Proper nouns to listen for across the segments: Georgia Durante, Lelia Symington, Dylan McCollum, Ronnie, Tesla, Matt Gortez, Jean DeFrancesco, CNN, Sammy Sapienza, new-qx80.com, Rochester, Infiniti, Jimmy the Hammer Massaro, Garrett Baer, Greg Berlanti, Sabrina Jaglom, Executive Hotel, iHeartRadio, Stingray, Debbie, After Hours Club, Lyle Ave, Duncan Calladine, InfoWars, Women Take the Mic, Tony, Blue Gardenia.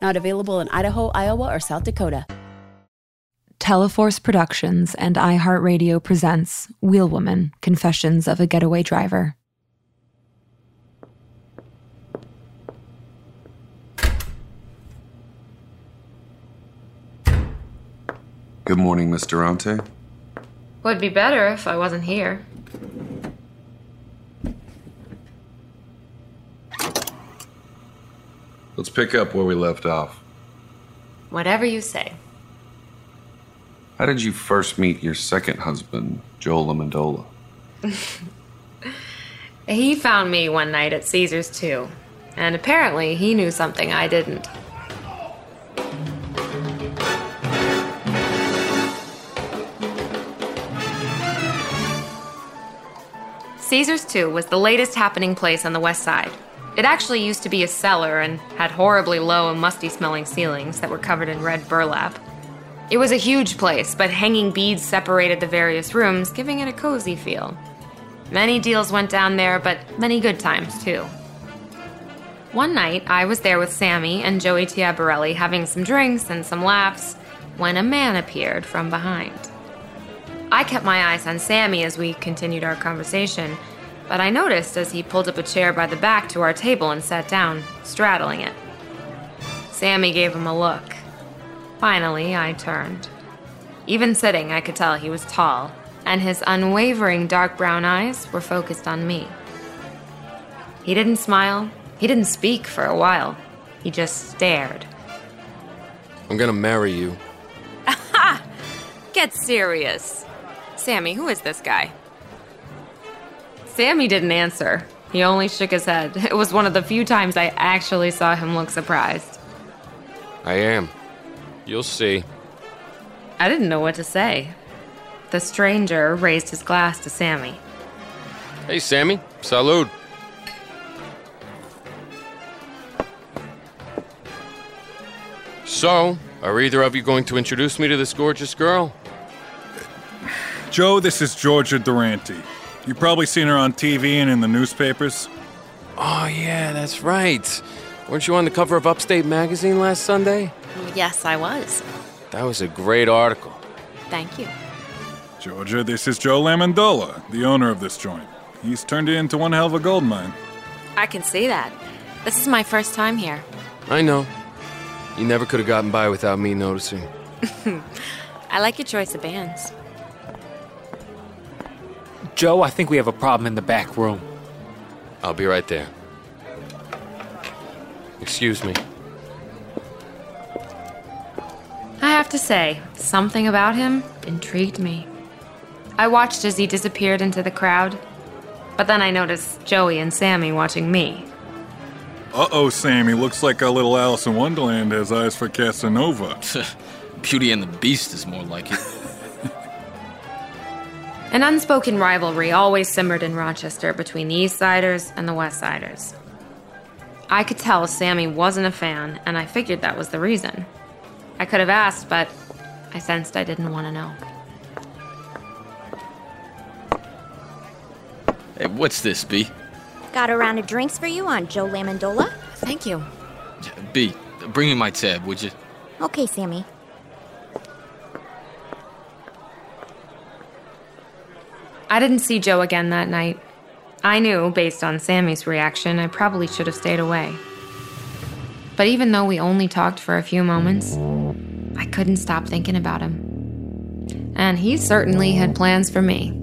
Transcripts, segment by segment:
Not available in Idaho, Iowa, or South Dakota. Teleforce Productions and iHeartRadio presents Wheelwoman: Confessions of a Getaway Driver. Good morning, Miss Durante. Would be better if I wasn't here. Let's pick up where we left off. Whatever you say. How did you first meet your second husband, Joe Lamendola? He found me one night at Caesars 2, and apparently he knew something I didn't. Caesars 2 was the latest happening place on the West Side. It actually used to be a cellar and had horribly low and musty-smelling ceilings that were covered in red burlap. It was a huge place, but hanging beads separated the various rooms, giving it a cozy feel. Many deals went down there, but many good times, too. One night, I was there with Sammy and Joey Tiabarelli having some drinks and some laughs when a man appeared from behind. I kept my eyes on Sammy as we continued our conversation, but I noticed as he pulled up a chair by the back to our table and sat down, straddling it. Sammy gave him a look. Finally, I turned. Even sitting, I could tell he was tall, and his unwavering dark brown eyes were focused on me. He didn't smile. He didn't speak for a while. He just stared. I'm gonna marry you. Aha! Get serious. Sammy, who is this guy? Sammy didn't answer. He only shook his head. It was one of the few times I actually saw him look surprised. I am. You'll see. I didn't know what to say. The stranger raised his glass to Sammy. Hey, Sammy. Salud. So, are either of you going to introduce me to this gorgeous girl? Joe, this is Georgia Durante. You've probably seen her on TV and in the newspapers. Oh, yeah, that's right. Weren't you on the cover of Upstate Magazine last Sunday? Yes, I was. That was a great article. Thank you. Georgia, this is Joe Lamendola, the owner of this joint. He's turned it into one hell of a gold mine. I can see that. This is my first time here. I know. You never could have gotten by without me noticing. I like your choice of bands. Joe, I think we have a problem in the back room. I'll be right there. Excuse me. I have to say, something about him intrigued me. I watched as he disappeared into the crowd, but then I noticed Joey and Sammy watching me. Uh-oh, Sammy, looks like our little Alice in Wonderland has eyes for Casanova. Beauty and the Beast is more like it. An unspoken rivalry always simmered in Rochester between the East Siders and the West Siders. I could tell Sammy wasn't a fan, and I figured that was the reason. I could have asked, but I sensed I didn't want to know. Hey, what's this, B? Got a round of drinks for you on Joe Lamendola. Thank you. B, bring me my tab, would you? Okay, Sammy. I didn't see Joe again that night. I knew, based on Sammy's reaction, I probably should have stayed away. But even though we only talked for a few moments, I couldn't stop thinking about him. And he certainly had plans for me.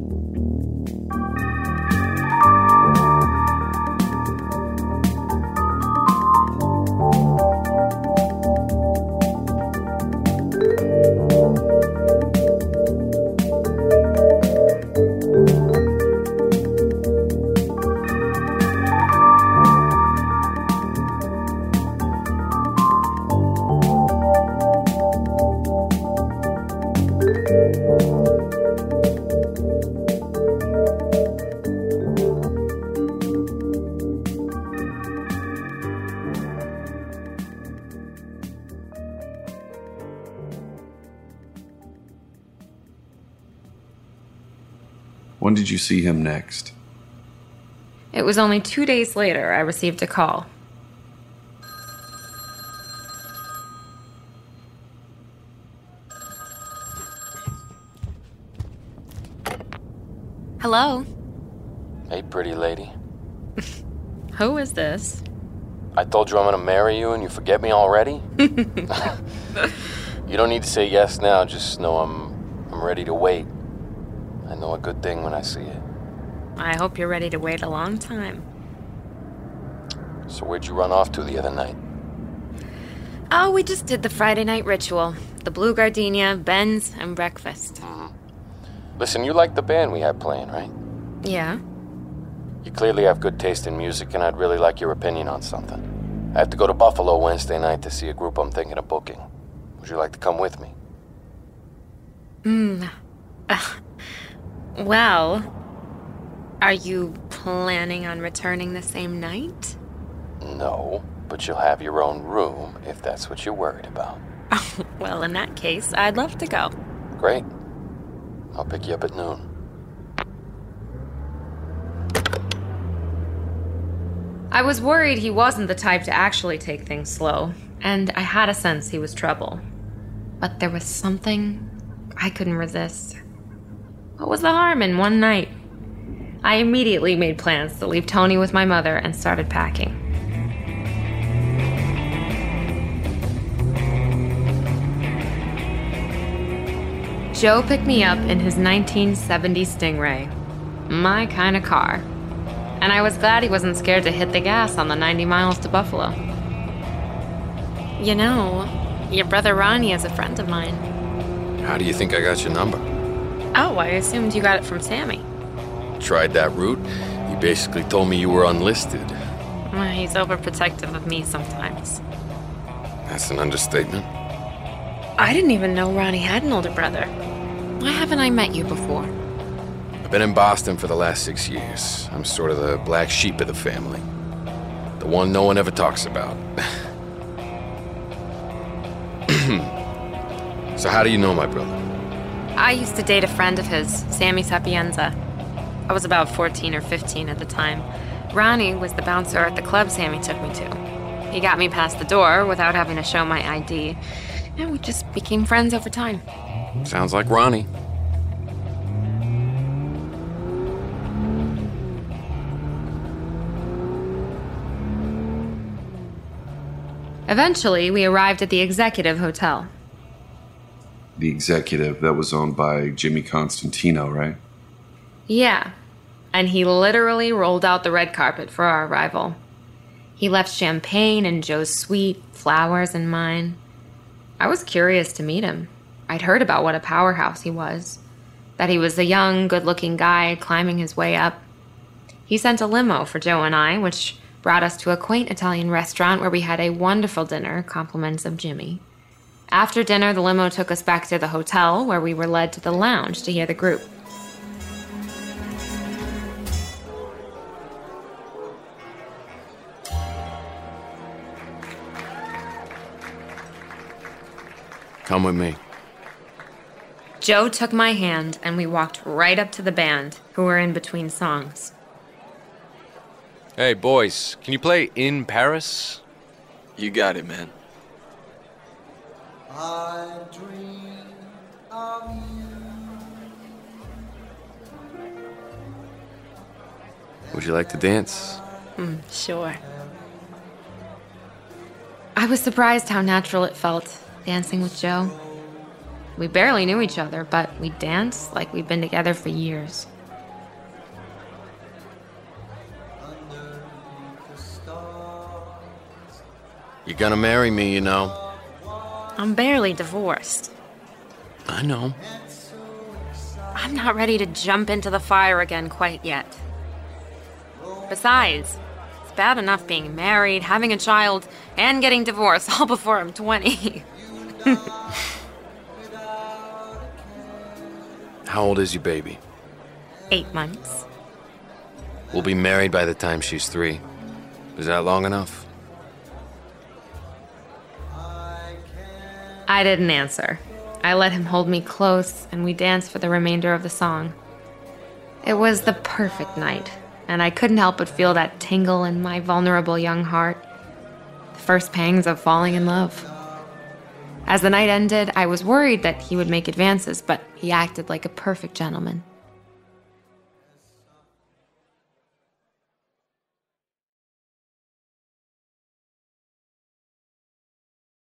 When did you see him next? It was only 2 days later I received a call. Hello? Hey, pretty lady. Who is this? I told you I'm gonna marry you and you forget me already? You don't need to say yes now, just know I'm ready to wait. I know a good thing when I see it. I hope you're ready to wait a long time. So where'd you run off to the other night? Oh, we just did the Friday night ritual. The Blue Gardenia, Ben's, and breakfast. Mm-hmm. Listen, you like the band we had playing, right? Yeah. You clearly have good taste in music, and I'd really like your opinion on something. I have to go to Buffalo Wednesday night to see a group I'm thinking of booking. Would you like to come with me? Well, are you planning on returning the same night? No, but you'll have your own room if that's what you're worried about. Oh, well, in that case, I'd love to go. Great. I'll pick you up at noon. I was worried he wasn't the type to actually take things slow, and I had a sense he was trouble. But there was something I couldn't resist. What was the harm in one night? I immediately made plans to leave Tony with my mother and started packing. Joe picked me up in his 1970 Stingray, my kind of car, and I was glad he wasn't scared to hit the gas on the 90 miles to Buffalo. You know, your brother Ronnie is a friend of mine. How do you think I got your number? Oh, I assumed you got it from Sammy. Tried that route. He basically told me you were unlisted. Well, he's overprotective of me sometimes. That's an understatement. I didn't even know Ronnie had an older brother. Why haven't I met you before? I've been in Boston for the last 6 years. I'm sort of the black sheep of the family. The one no one ever talks about. So how do you know my brother? I used to date a friend of his, Sammy Sapienza. I was about 14 or 15 at the time. Ronnie was the bouncer at the club Sammy took me to. He got me past the door without having to show my ID, and we just became friends over time. Sounds like Ronnie. Eventually, we arrived at the Executive Hotel. The Executive, that was owned by Jimmy Constantino, right? Yeah, and he literally rolled out the red carpet for our arrival. He left champagne in Joe's suite, flowers in mine. I was curious to meet him. I'd heard about what a powerhouse he was, that he was a young, good-looking guy climbing his way up. He sent a limo for Joe and I, which brought us to a quaint Italian restaurant where we had a wonderful dinner, compliments of Jimmy. After dinner, the limo took us back to the hotel, where we were led to the lounge to hear the group. Come with me. Joe took my hand, and we walked right up to the band, who were in between songs. Hey, boys, can you play In Paris? You got it, man. I dream of you. Would you like to dance? Sure. I was surprised how natural it felt, dancing with Joe. We barely knew each other, but we danced like we'd been together for years. You're gonna marry me, you know. I'm barely divorced. I know. I'm not ready to jump into the fire again quite yet. Besides, it's bad enough being married, having a child, and getting divorced all before I'm 20. How old is your baby? 8 months. We'll be married by the time she's 3. Is that long enough? I didn't answer. I let him hold me close, and we danced for the remainder of the song. It was the perfect night, and I couldn't help but feel that tingle in my vulnerable young heart, the first pangs of falling in love. As the night ended, I was worried that he would make advances, but he acted like a perfect gentleman.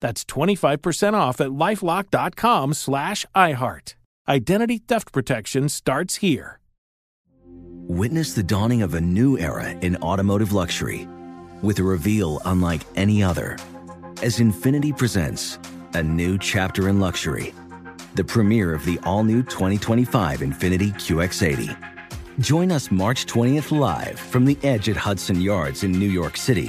That's 25% off at LifeLock.com/iHeart. Identity theft protection starts here. Witness the dawning of a new era in automotive luxury with a reveal unlike any other, as Infiniti presents a new chapter in luxury. The premiere of the all-new 2025 Infiniti QX80. Join us March 20th live from the Edge at Hudson Yards in New York City,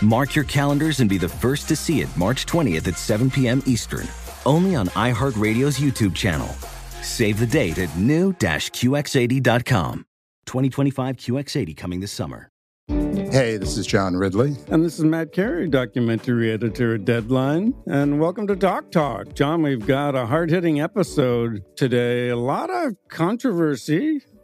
Mark your calendars and be the first to see it March 20th at 7 p.m. Eastern, only on iHeartRadio's YouTube channel. Save the date at new-qx80.com. 2025 QX80 coming this summer. Hey, this is John Ridley. And this is Matt Carey, documentary editor at Deadline. And welcome to Talk Talk. John, we've got a hard-hitting episode today. A lot of controversy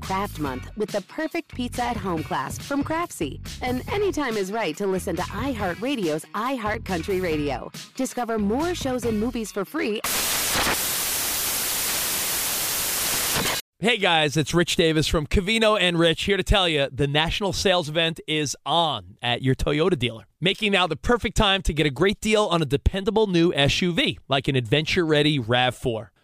Craft Month with the perfect pizza at home class from Craftsy. And anytime is right to listen to iHeartRadio's iHeartCountry Radio. Discover more shows and movies for free. Hey guys, it's Rich Davis from Covino and Rich here to tell you the national sales event is on at your Toyota dealer, making now the perfect time to get a great deal on a dependable new SUV like an adventure-ready RAV4.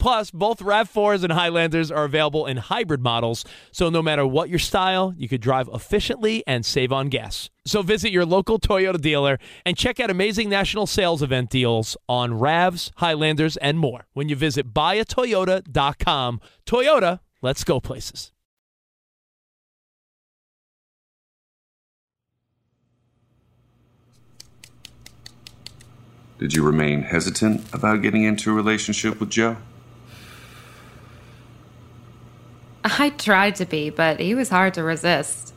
Plus, both RAV4s and Highlanders are available in hybrid models, so no matter what your style, you could drive efficiently and save on gas. So visit your local Toyota dealer and check out amazing national sales event deals on RAVs, Highlanders, and more when you visit buyatoyota.com. Toyota, let's go places. Did you remain hesitant about getting into a relationship with Joe? I tried to be, but he was hard to resist.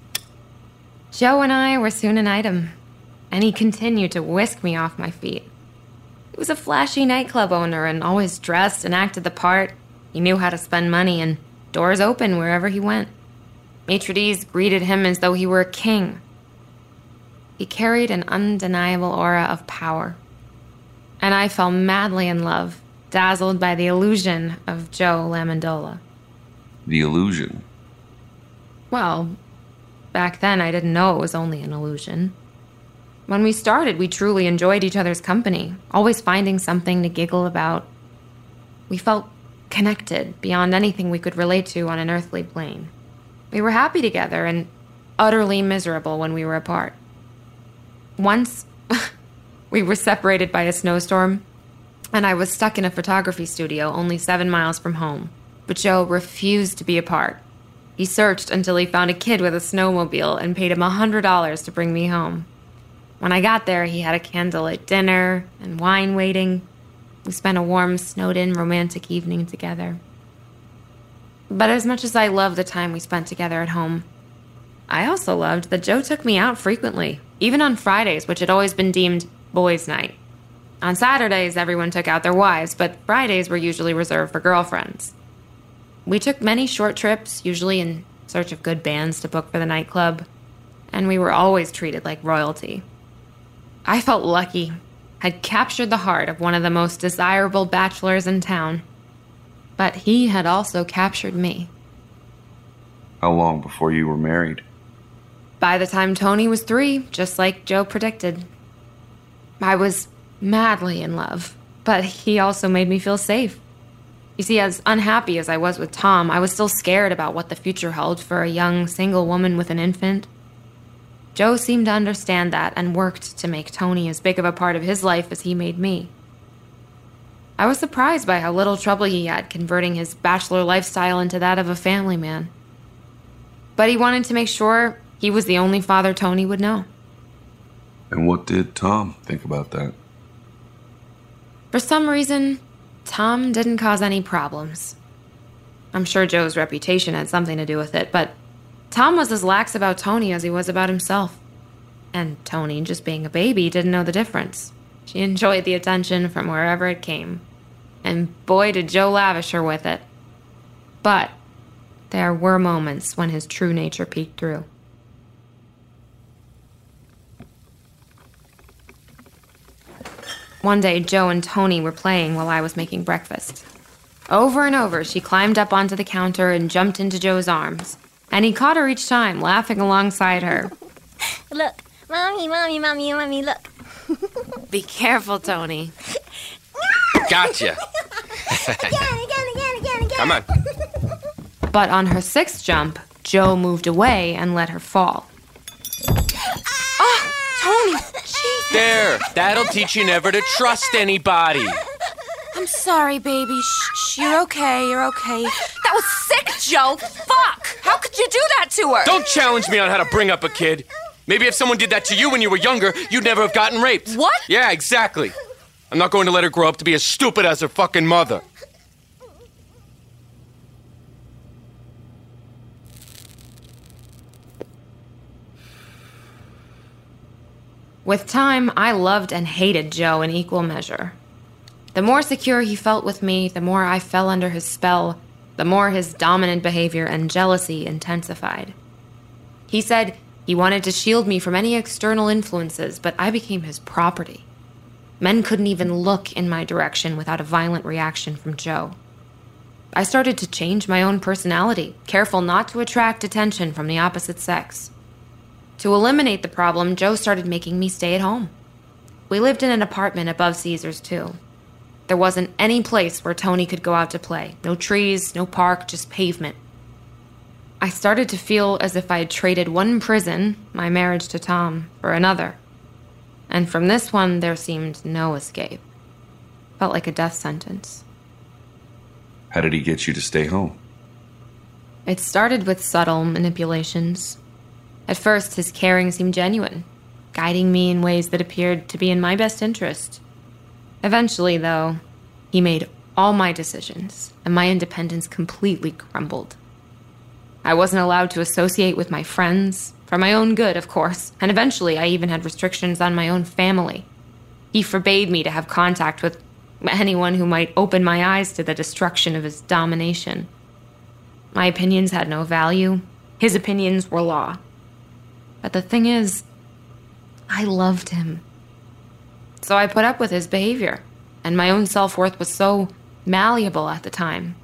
Joe and I were soon an item, and he continued to whisk me off my feet. He was a flashy nightclub owner and always dressed and acted the part. He knew how to spend money, and doors open wherever he went. Maitre d's greeted him as though he were a king. He carried an undeniable aura of power, and I fell madly in love, dazzled by the illusion of Joe Lamendola. The illusion? Well, back then I didn't know it was only an illusion. When we started, we truly enjoyed each other's company, always finding something to giggle about. We felt connected beyond anything we could relate to on an earthly plane. We were happy together and utterly miserable when we were apart. Once, we were separated by a snowstorm, and I was stuck in a photography studio only 7 miles from home. But Joe refused to be apart. He searched until he found a kid with a snowmobile and paid him $100 to bring me home. When I got there, he had a candlelit dinner and wine waiting. We spent a warm, snowed-in, romantic evening together. But as much as I loved the time we spent together at home, I also loved that Joe took me out frequently, even on Fridays, which had always been deemed boys' night. On Saturdays, everyone took out their wives, but Fridays were usually reserved for girlfriends. We took many short trips, usually in search of good bands to book for the nightclub, and we were always treated like royalty. I felt lucky, had captured the heart of one of the most desirable bachelors in town, but he had also captured me. How long before you were married? By the time Tony was 3, just like Joe predicted. I was madly in love, but he also made me feel safe. You see, as unhappy as I was with Tom, I was still scared about what the future held for a young, single woman with an infant. Joe seemed to understand that and worked to make Tony as big of a part of his life as he made me. I was surprised by how little trouble he had converting his bachelor lifestyle into that of a family man. But he wanted to make sure he was the only father Tony would know. And what did Tom think about that? For some reason, Tom didn't cause any problems. I'm sure Joe's reputation had something to do with it, but Tom was as lax about Tony as he was about himself. And Tony, just being a baby, didn't know the difference. She enjoyed the attention from wherever it came. And boy, did Joe lavish her with it. But there were moments when his true nature peeked through. One day, Joe and Tony were playing while I was making breakfast. Over and over, she climbed up onto the counter and jumped into Joe's arms. And he caught her each time, laughing alongside her. Look, Mommy, Mommy, Mommy, Mommy, look. Be careful, Tony. Gotcha. Again. Come on. But on her sixth jump, Joe moved away and let her fall. Tony, Jesus. There, that'll teach you never to trust anybody. I'm sorry, baby. Shh, you're okay. That was sick, Joe. Fuck! How could you do that to her? Don't challenge me on how to bring up a kid. Maybe if someone did that to you when you were younger, you'd never have gotten raped. What? Yeah, exactly. I'm not going to let her grow up to be as stupid as her fucking mother. With time, I loved and hated Joe in equal measure. The more secure he felt with me, the more I fell under his spell, the more his dominant behavior and jealousy intensified. He said he wanted to shield me from any external influences, but I became his property. Men couldn't even look in my direction without a violent reaction from Joe. I started to change my own personality, careful not to attract attention from the opposite sex. To eliminate the problem, Joe started making me stay at home. We lived in an apartment above Caesars 2. There wasn't any place where Tony could go out to play. No trees, no park, just pavement. I started to feel as if I had traded one prison, my marriage to Tom, for another. And from this one, there seemed no escape. Felt like a death sentence. How did he get you to stay home? It started with subtle manipulations. At first, his caring seemed genuine, guiding me in ways that appeared to be in my best interest. Eventually, though, he made all my decisions, and my independence completely crumbled. I wasn't allowed to associate with my friends, for my own good, of course, and eventually I even had restrictions on my own family. He forbade me to have contact with anyone who might open my eyes to the destruction of his domination. My opinions had no value. His opinions were law. But the thing is, I loved him. So I put up with his behavior, and my own self-worth was so malleable at the time.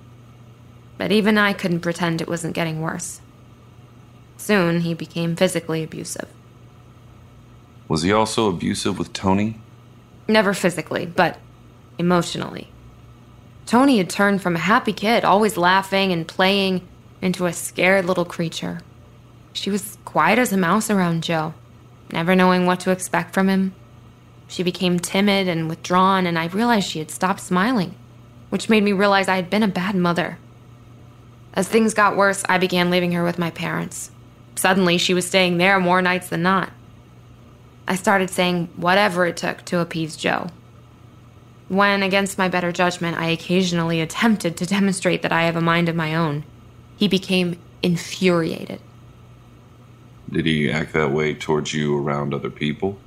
But even I couldn't pretend it wasn't getting worse. Soon, he became physically abusive. Was he also abusive with Tony? Never physically, but emotionally. Tony had turned from a happy kid, always laughing and playing, into a scared little creature. She was quiet as a mouse around Joe, never knowing what to expect from him. She became timid and withdrawn, and I realized she had stopped smiling, which made me realize I had been a bad mother. As things got worse, I began leaving her with my parents. Suddenly, she was staying there more nights than not. I started saying whatever it took to appease Joe. When, against my better judgment, I occasionally attempted to demonstrate that I have a mind of my own, he became infuriated. Did he act that way towards you around other people?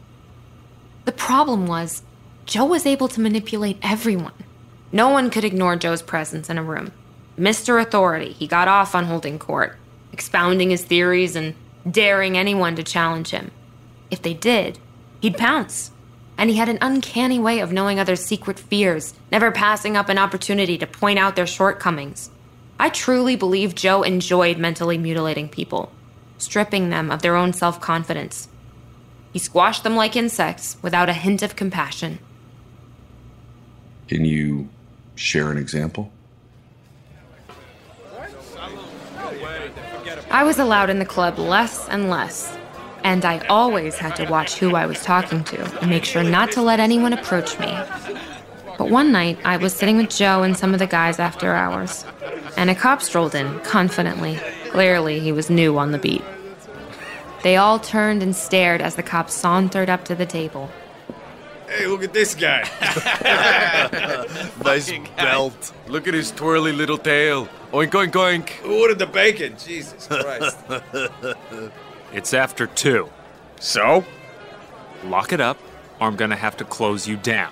The problem was, Joe was able to manipulate everyone. No one could ignore Joe's presence in a room. Mr. Authority, he got off on holding court, expounding his theories and daring anyone to challenge him. If they did, he'd pounce. And he had an uncanny way of knowing others' secret fears, never passing up an opportunity to point out their shortcomings. I truly believe Joe enjoyed mentally mutilating people, stripping them of their own self-confidence. He squashed them like insects without a hint of compassion. Can you share an example? I was allowed in the club less and less, and I always had to watch who I was talking to and make sure not to let anyone approach me. But one night, I was sitting with Joe and some of the guys after hours, and a cop strolled in confidently. Clearly, he was new on the beat. They all turned and stared as the cop sauntered up to the table. Hey, look at this guy. Nice belt. Look at his twirly little tail. Oink, oink, oink. Who ordered the bacon? Jesus Christ. It's after 2. So? Lock it up, or I'm going to have to close you down.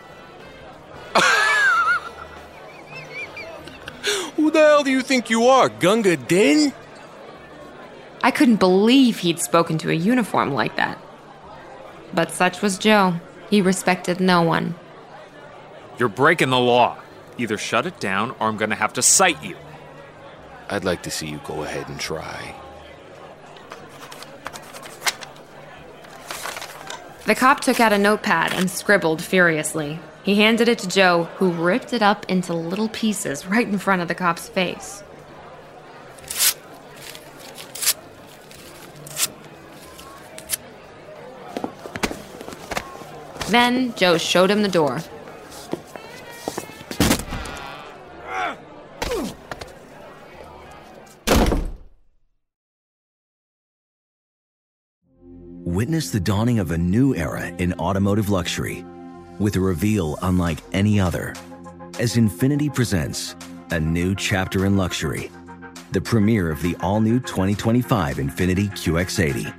Who the hell do you think you are, Gunga Din? I couldn't believe he'd spoken to a uniform like that. But such was Joe. He respected no one. You're breaking the law. Either shut it down or I'm going to have to cite you. I'd like to see you go ahead and try. The cop took out a notepad and scribbled furiously. He handed it to Joe, who ripped it up into little pieces right in front of the cop's face. Then Joe showed him the door. Witness the dawning of a new era in automotive luxury with a reveal unlike any other as Infiniti presents a new chapter in luxury, the premiere of the all-new 2025 Infiniti QX80.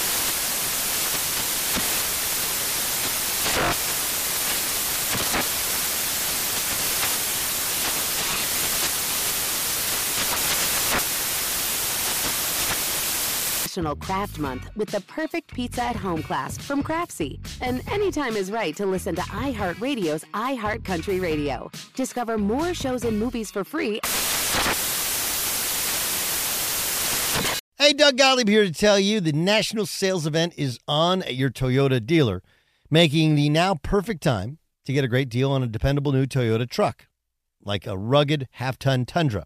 National Craft Month with the perfect pizza at home class from Craftsy. And anytime is right to listen to iHeartRadio's iHeartCountry Radio. Discover more shows and movies for free. Hey, Doug Gottlieb here to tell you the national sales event is on at your Toyota dealer, making the now perfect time to get a great deal on a dependable new Toyota truck, like a rugged half-ton Tundra.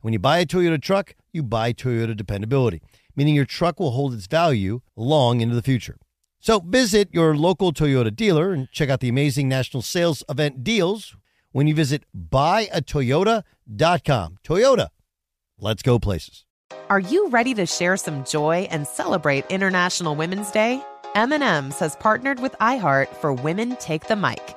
When you buy a Toyota truck, you buy Toyota dependability, meaning your truck will hold its value long into the future. So visit your local Toyota dealer and check out the amazing national sales event deals when you visit buyatoyota.com. Toyota, let's go places. Are you ready to share some joy and celebrate International Women's Day? M&M's has partnered with iHeart for Women Take the Mic,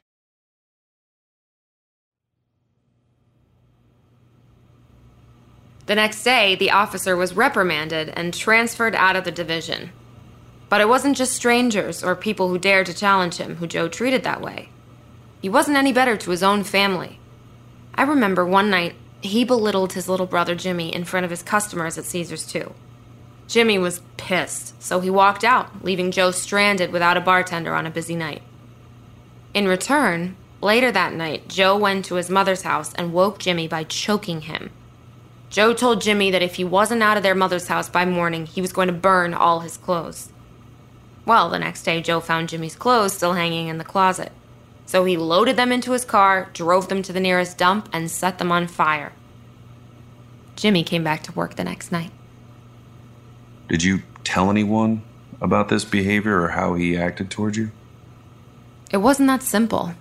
The next day, the officer was reprimanded and transferred out of the division. But it wasn't just strangers or people who dared to challenge him who Joe treated that way. He wasn't any better to his own family. I remember one night, he belittled his little brother Jimmy in front of his customers at Caesars 2. Jimmy was pissed, so he walked out, leaving Joe stranded without a bartender on a busy night. In return, later that night, Joe went to his mother's house and woke Jimmy by choking him. Joe told Jimmy that if he wasn't out of their mother's house by morning, he was going to burn all his clothes. Well, the next day, Joe found Jimmy's clothes still hanging in the closet. So he loaded them into his car, drove them to the nearest dump, and set them on fire. Jimmy came back to work the next night. Did you tell anyone about this behavior or how he acted toward you? It wasn't that simple.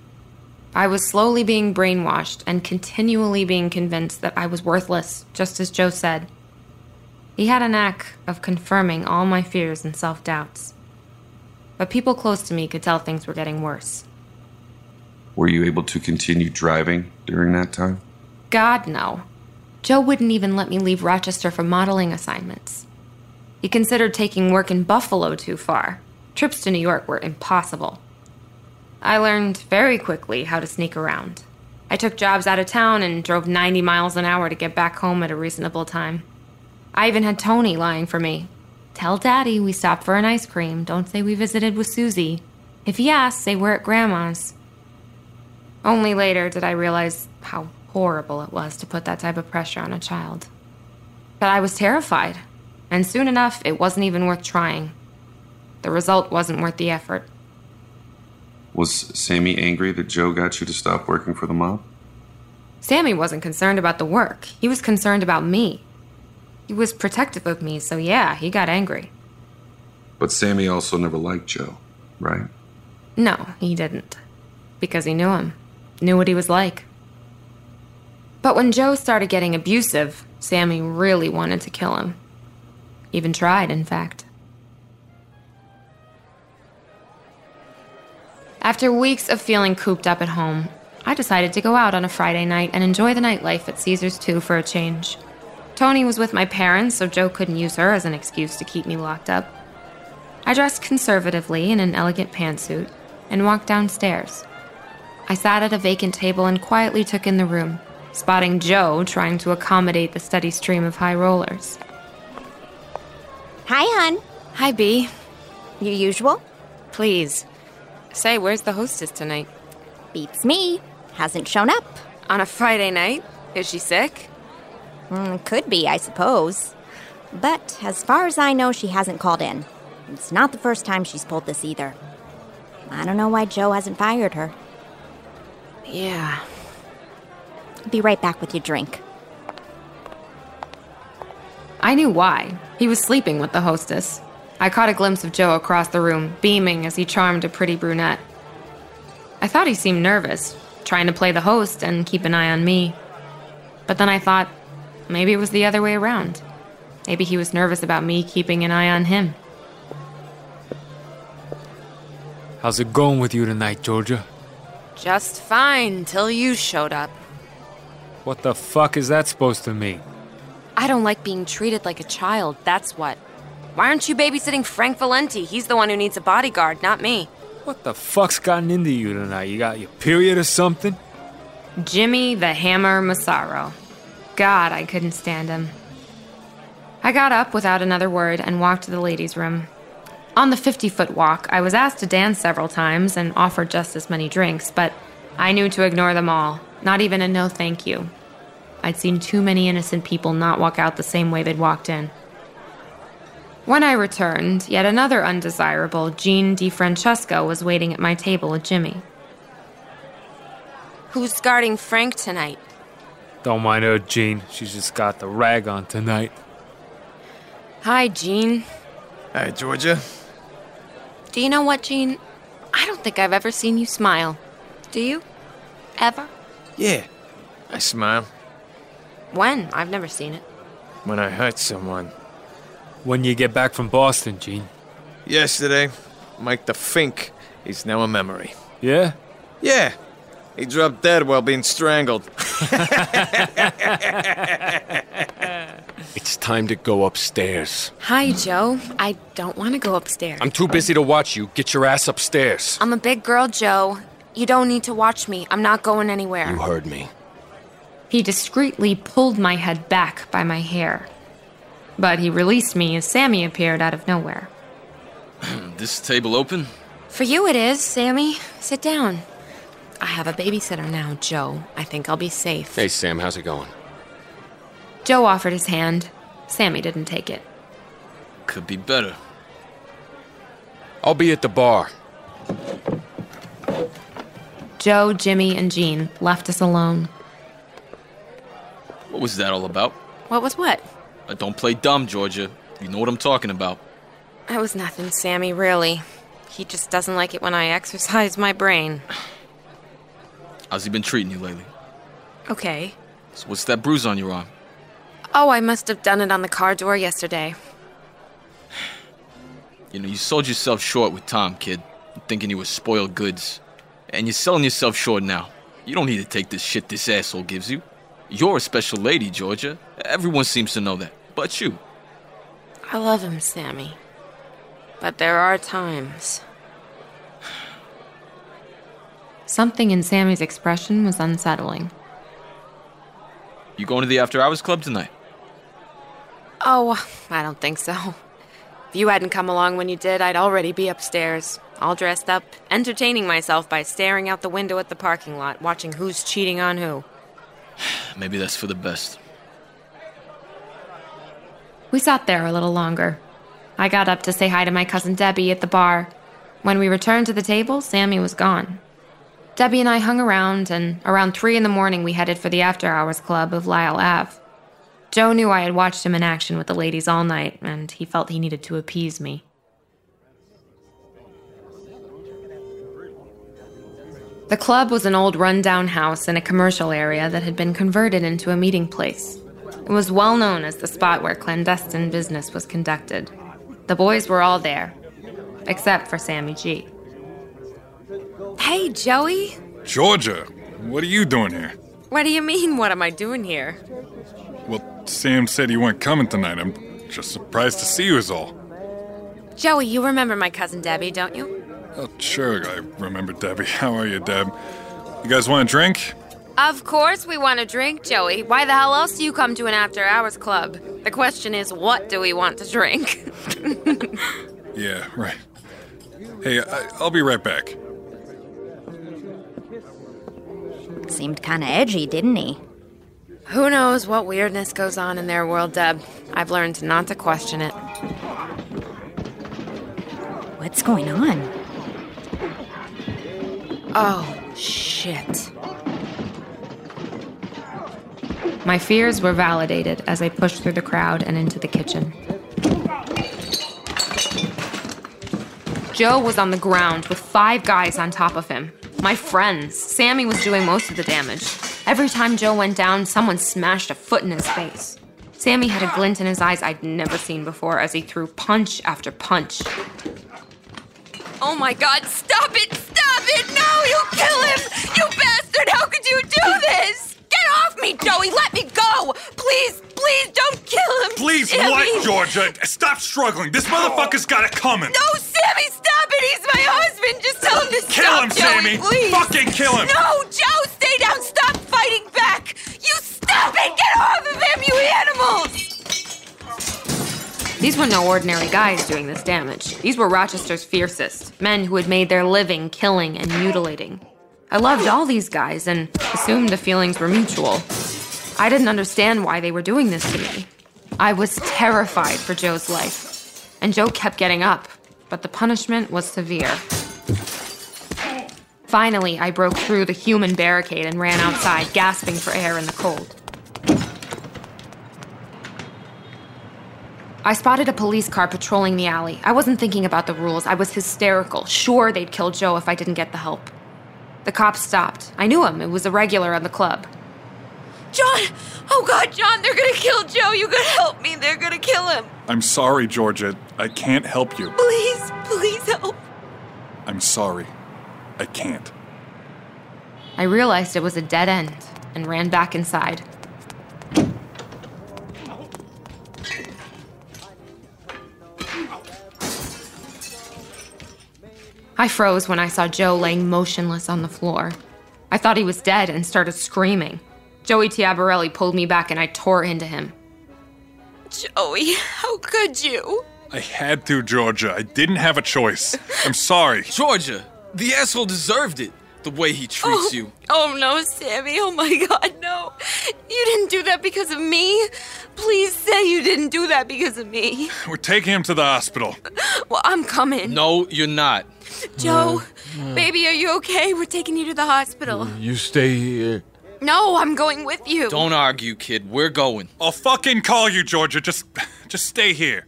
I was slowly being brainwashed and continually being convinced that I was worthless, just as Joe said. He had a knack of confirming all my fears and self-doubts. But people close to me could tell things were getting worse. Were you able to continue driving during that time? God, no. Joe wouldn't even let me leave Rochester for modeling assignments. He considered taking work in Buffalo too far. Trips to New York were impossible. I learned very quickly how to sneak around. I took jobs out of town and drove 90 miles an hour to get back home at a reasonable time. I even had Tony lying for me. Tell Daddy we stopped for an ice cream. Don't say we visited with Susie. If he asks, say we're at Grandma's. Only later did I realize how horrible it was to put that type of pressure on a child. But I was terrified, and soon enough, it wasn't even worth trying. The result wasn't worth the effort. Was Sammy angry that Joe got you to stop working for the mob? Sammy wasn't concerned about the work. He was concerned about me. He was protective of me, so yeah, he got angry. But Sammy also never liked Joe, right? No, he didn't. Because he knew him. Knew what he was like. But when Joe started getting abusive, Sammy really wanted to kill him. Even tried, in fact. After weeks of feeling cooped up at home, I decided to go out on a Friday night and enjoy the nightlife at Caesars 2 for a change. Tony was with my parents, so Joe couldn't use her as an excuse to keep me locked up. I dressed conservatively in an elegant pantsuit and walked downstairs. I sat at a vacant table and quietly took in the room, spotting Joe trying to accommodate the steady stream of high rollers. Hi, hon. Hi, B. Your usual? Please. Say, where's the hostess tonight? Beats me. Hasn't shown up. On a Friday night? Is she sick? Could be, I suppose. But as far as I know, she hasn't called in. It's not the first time she's pulled this either. I don't know why Joe hasn't fired her. Yeah. Be right back with your drink. I knew why. He was sleeping with the hostess. I caught a glimpse of Joe across the room, beaming as he charmed a pretty brunette. I thought he seemed nervous, trying to play the host and keep an eye on me. But then I thought, maybe it was the other way around. Maybe he was nervous about me keeping an eye on him. How's it going with you tonight, Georgia? Just fine, till you showed up. What the fuck is that supposed to mean? I don't like being treated like a child, that's what. Why aren't you babysitting Frank Valenti? He's the one who needs a bodyguard, not me. What the fuck's gotten into you tonight? You got your period or something? Jimmy the Hammer Massaro. God, I couldn't stand him. I got up without another word and walked to the ladies' room. On the 50-foot walk, I was asked to dance several times and offered just as many drinks, but I knew to ignore them all. Not even a no thank you. I'd seen too many innocent people not walk out the same way they'd walked in. When I returned, yet another undesirable, Jean DeFrancesco, was waiting at my table with Jimmy. Who's guarding Frank tonight? Don't mind her, Jean. She's just got the rag on tonight. Hi, Jean. Hi, Georgia. Do you know what, Jean? I don't think I've ever seen you smile. Do you? Ever? Yeah, I smile. When? I've never seen it. When I hurt someone. When you get back from Boston, Gene? Yesterday, Mike the Fink. He's now a memory. Yeah? Yeah. He dropped dead while being strangled. It's time to go upstairs. Hi, Joe. I don't want to go upstairs. I'm too busy to watch you. Get your ass upstairs. I'm a big girl, Joe. You don't need to watch me. I'm not going anywhere. You heard me. He discreetly pulled my head back by my hair. but he released me as Sammy appeared out of nowhere. This table open? For you it is, Sammy. Sit down. I have a babysitter now, Joe. I think I'll be safe. Hey, Sam, how's it going? Joe offered his hand. Sammy didn't take it. Could be better. I'll be at the bar. Joe, Jimmy, and Jean left us alone. What was that all about? What was what? I don't play dumb, Georgia. You know what I'm talking about. It was nothing, Sammy, really. He just doesn't like it when I exercise my brain. How's he been treating you lately? Okay. So what's that bruise on your arm? Oh, I must have done it on the car door yesterday. You know, you sold yourself short with Tom, kid. Thinking you were spoiled goods. And you're selling yourself short now. You don't need to take this shit this asshole gives you. You're a special lady, Georgia. Everyone seems to know that. But you. I love him, Sammy. But there are times. Something in Sammy's expression was unsettling. You going to the After Hours Club tonight? Oh, I don't think so. If you hadn't come along when you did, I'd already be upstairs, all dressed up, entertaining myself by staring out the window at the parking lot, watching who's cheating on who. Maybe that's for the best. We sat there a little longer. I got up to say hi to my cousin Debbie at the bar. When we returned to the table, Sammy was gone. Debbie and I hung around, and around 3 a.m, we headed for the After Hours Club of Lyle Ave. Joe knew I had watched him in action with the ladies all night, and he felt he needed to appease me. The club was an old run-down house in a commercial area that had been converted into a meeting place. It was well known as the spot where clandestine business was conducted. The boys were all there, except for Sammy G. Hey, Joey. Georgia, what are you doing here? What do you mean, what am I doing here? Well, Sam said you weren't coming tonight. I'm just surprised to see you is all. Joey, you remember my cousin Debbie, don't you? Oh, sure, I remember Debbie. How are you, Deb? You guys want a drink? Of course we want a drink, Joey. Why the hell else do you come to an after-hours club? The question is, what do we want to drink? Yeah, right. Hey, I'll be right back. Seemed kind of edgy, didn't he? Who knows what weirdness goes on in their world, Deb. I've learned not to question it. What's going on? Oh, shit. My fears were validated as I pushed through the crowd and into the kitchen. Joe was on the ground with 5 guys on top of him. My friends. Sammy was doing most of the damage. Every time Joe went down, someone smashed a foot in his face. Sammy had a glint in his eyes I'd never seen before as he threw punch after punch. Oh my God, stop it! Stop it! No, you'll kill him! You bastard! How could you do this? Get off me, Joey! Let me go! Please, please don't kill him! Please, Sammy. What, Georgia? Stop struggling. This motherfucker's got it coming. No, Sammy, stop it! He's my husband! Just tell him to stop. Kill him, Sammy! Please. Fucking kill him! No, Joe, stay down! Stop fighting back! You stop it! Get off of him, you animals! These were no ordinary guys doing this damage. These were Rochester's fiercest, men who had made their living killing and mutilating. I loved all these guys and assumed the feelings were mutual. I didn't understand why they were doing this to me. I was terrified for Joe's life, and Joe kept getting up, but the punishment was severe. Finally, I broke through the human barricade and ran outside, gasping for air in the cold. I spotted a police car patrolling the alley. I wasn't thinking about the rules. I was hysterical, sure they'd kill Joe if I didn't get the help. The cop stopped. I knew him. It was a regular on the club. John! Oh, God, John, they're gonna kill Joe. You gotta help me. They're gonna kill him. I'm sorry, Georgia. I can't help you. Please, please help. I'm sorry. I can't. I realized it was a dead end and ran back inside. I froze when I saw Joe laying motionless on the floor. I thought he was dead and started screaming. Joey Tiabarelli pulled me back and I tore into him. Joey, how could you? I had to, Georgia. I didn't have a choice. I'm sorry. Georgia, the asshole deserved it. The way he treats you. Oh, no, Sammy. Oh, my God, no. You didn't do that because of me. Please say you didn't do that because of me. We're taking him to the hospital. Well, I'm coming. No, you're not. Joe, baby, are you okay? We're taking you to the hospital. You stay here. No, I'm going with you. Don't argue, kid. We're going. I'll fucking call you, Georgia. Just stay here.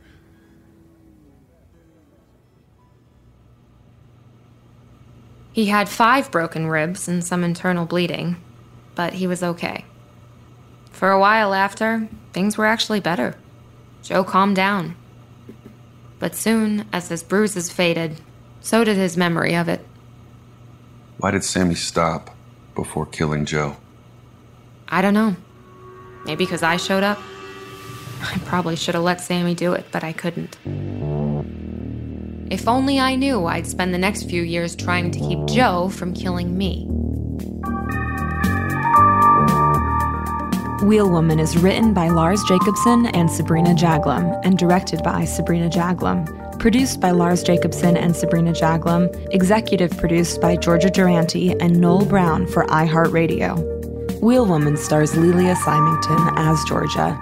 He had 5 broken ribs and some internal bleeding, but he was okay. For a while after, things were actually better. Joe calmed down. But soon, as his bruises faded, so did his memory of it. Why did Sammy stop before killing Joe? I don't know. Maybe because I showed up. I probably should have let Sammy do it, but I couldn't. If only I knew I'd spend the next few years trying to keep Joe from killing me. Wheelwoman is written by Lars Jacobson and Sabrina Jaglom and directed by Sabrina Jaglom. Produced by Lars Jacobson and Sabrina Jaglom. Executive produced by Georgia Durante and Noel Brown for iHeartRadio. Wheelwoman stars Lelia Symington as Georgia,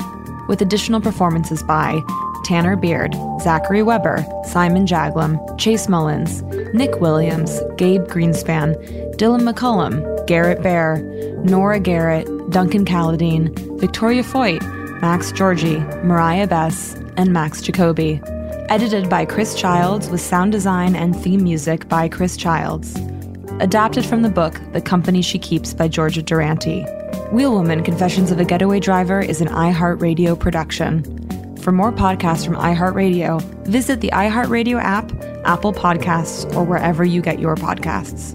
with additional performances by Tanner Beard, Zachary Weber, Simon Jaglom, Chase Mullins, Nick Williams, Gabe Greenspan, Dylan McCollum, Garrett Baer, Nora Garrett, Duncan Calladine, Victoria Foyt, Max Georgi, Mariah Bess, and Max Jacoby. Edited by Chris Childs with sound design and theme music by Chris Childs. Adapted from the book The Company She Keeps by Georgia Durante. Wheelwoman: Confessions of a Getaway Driver is an iHeartRadio production. For more podcasts from iHeartRadio, visit the iHeartRadio app, Apple Podcasts, or wherever you get your podcasts.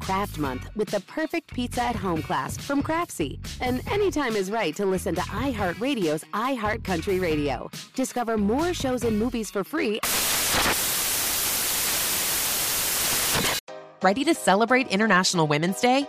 Craft Month with the perfect pizza at home class from Craftsy. And anytime is right to listen to iHeartRadio's iHeartCountry Radio. Discover more shows and movies for free. Ready to celebrate International Women's Day?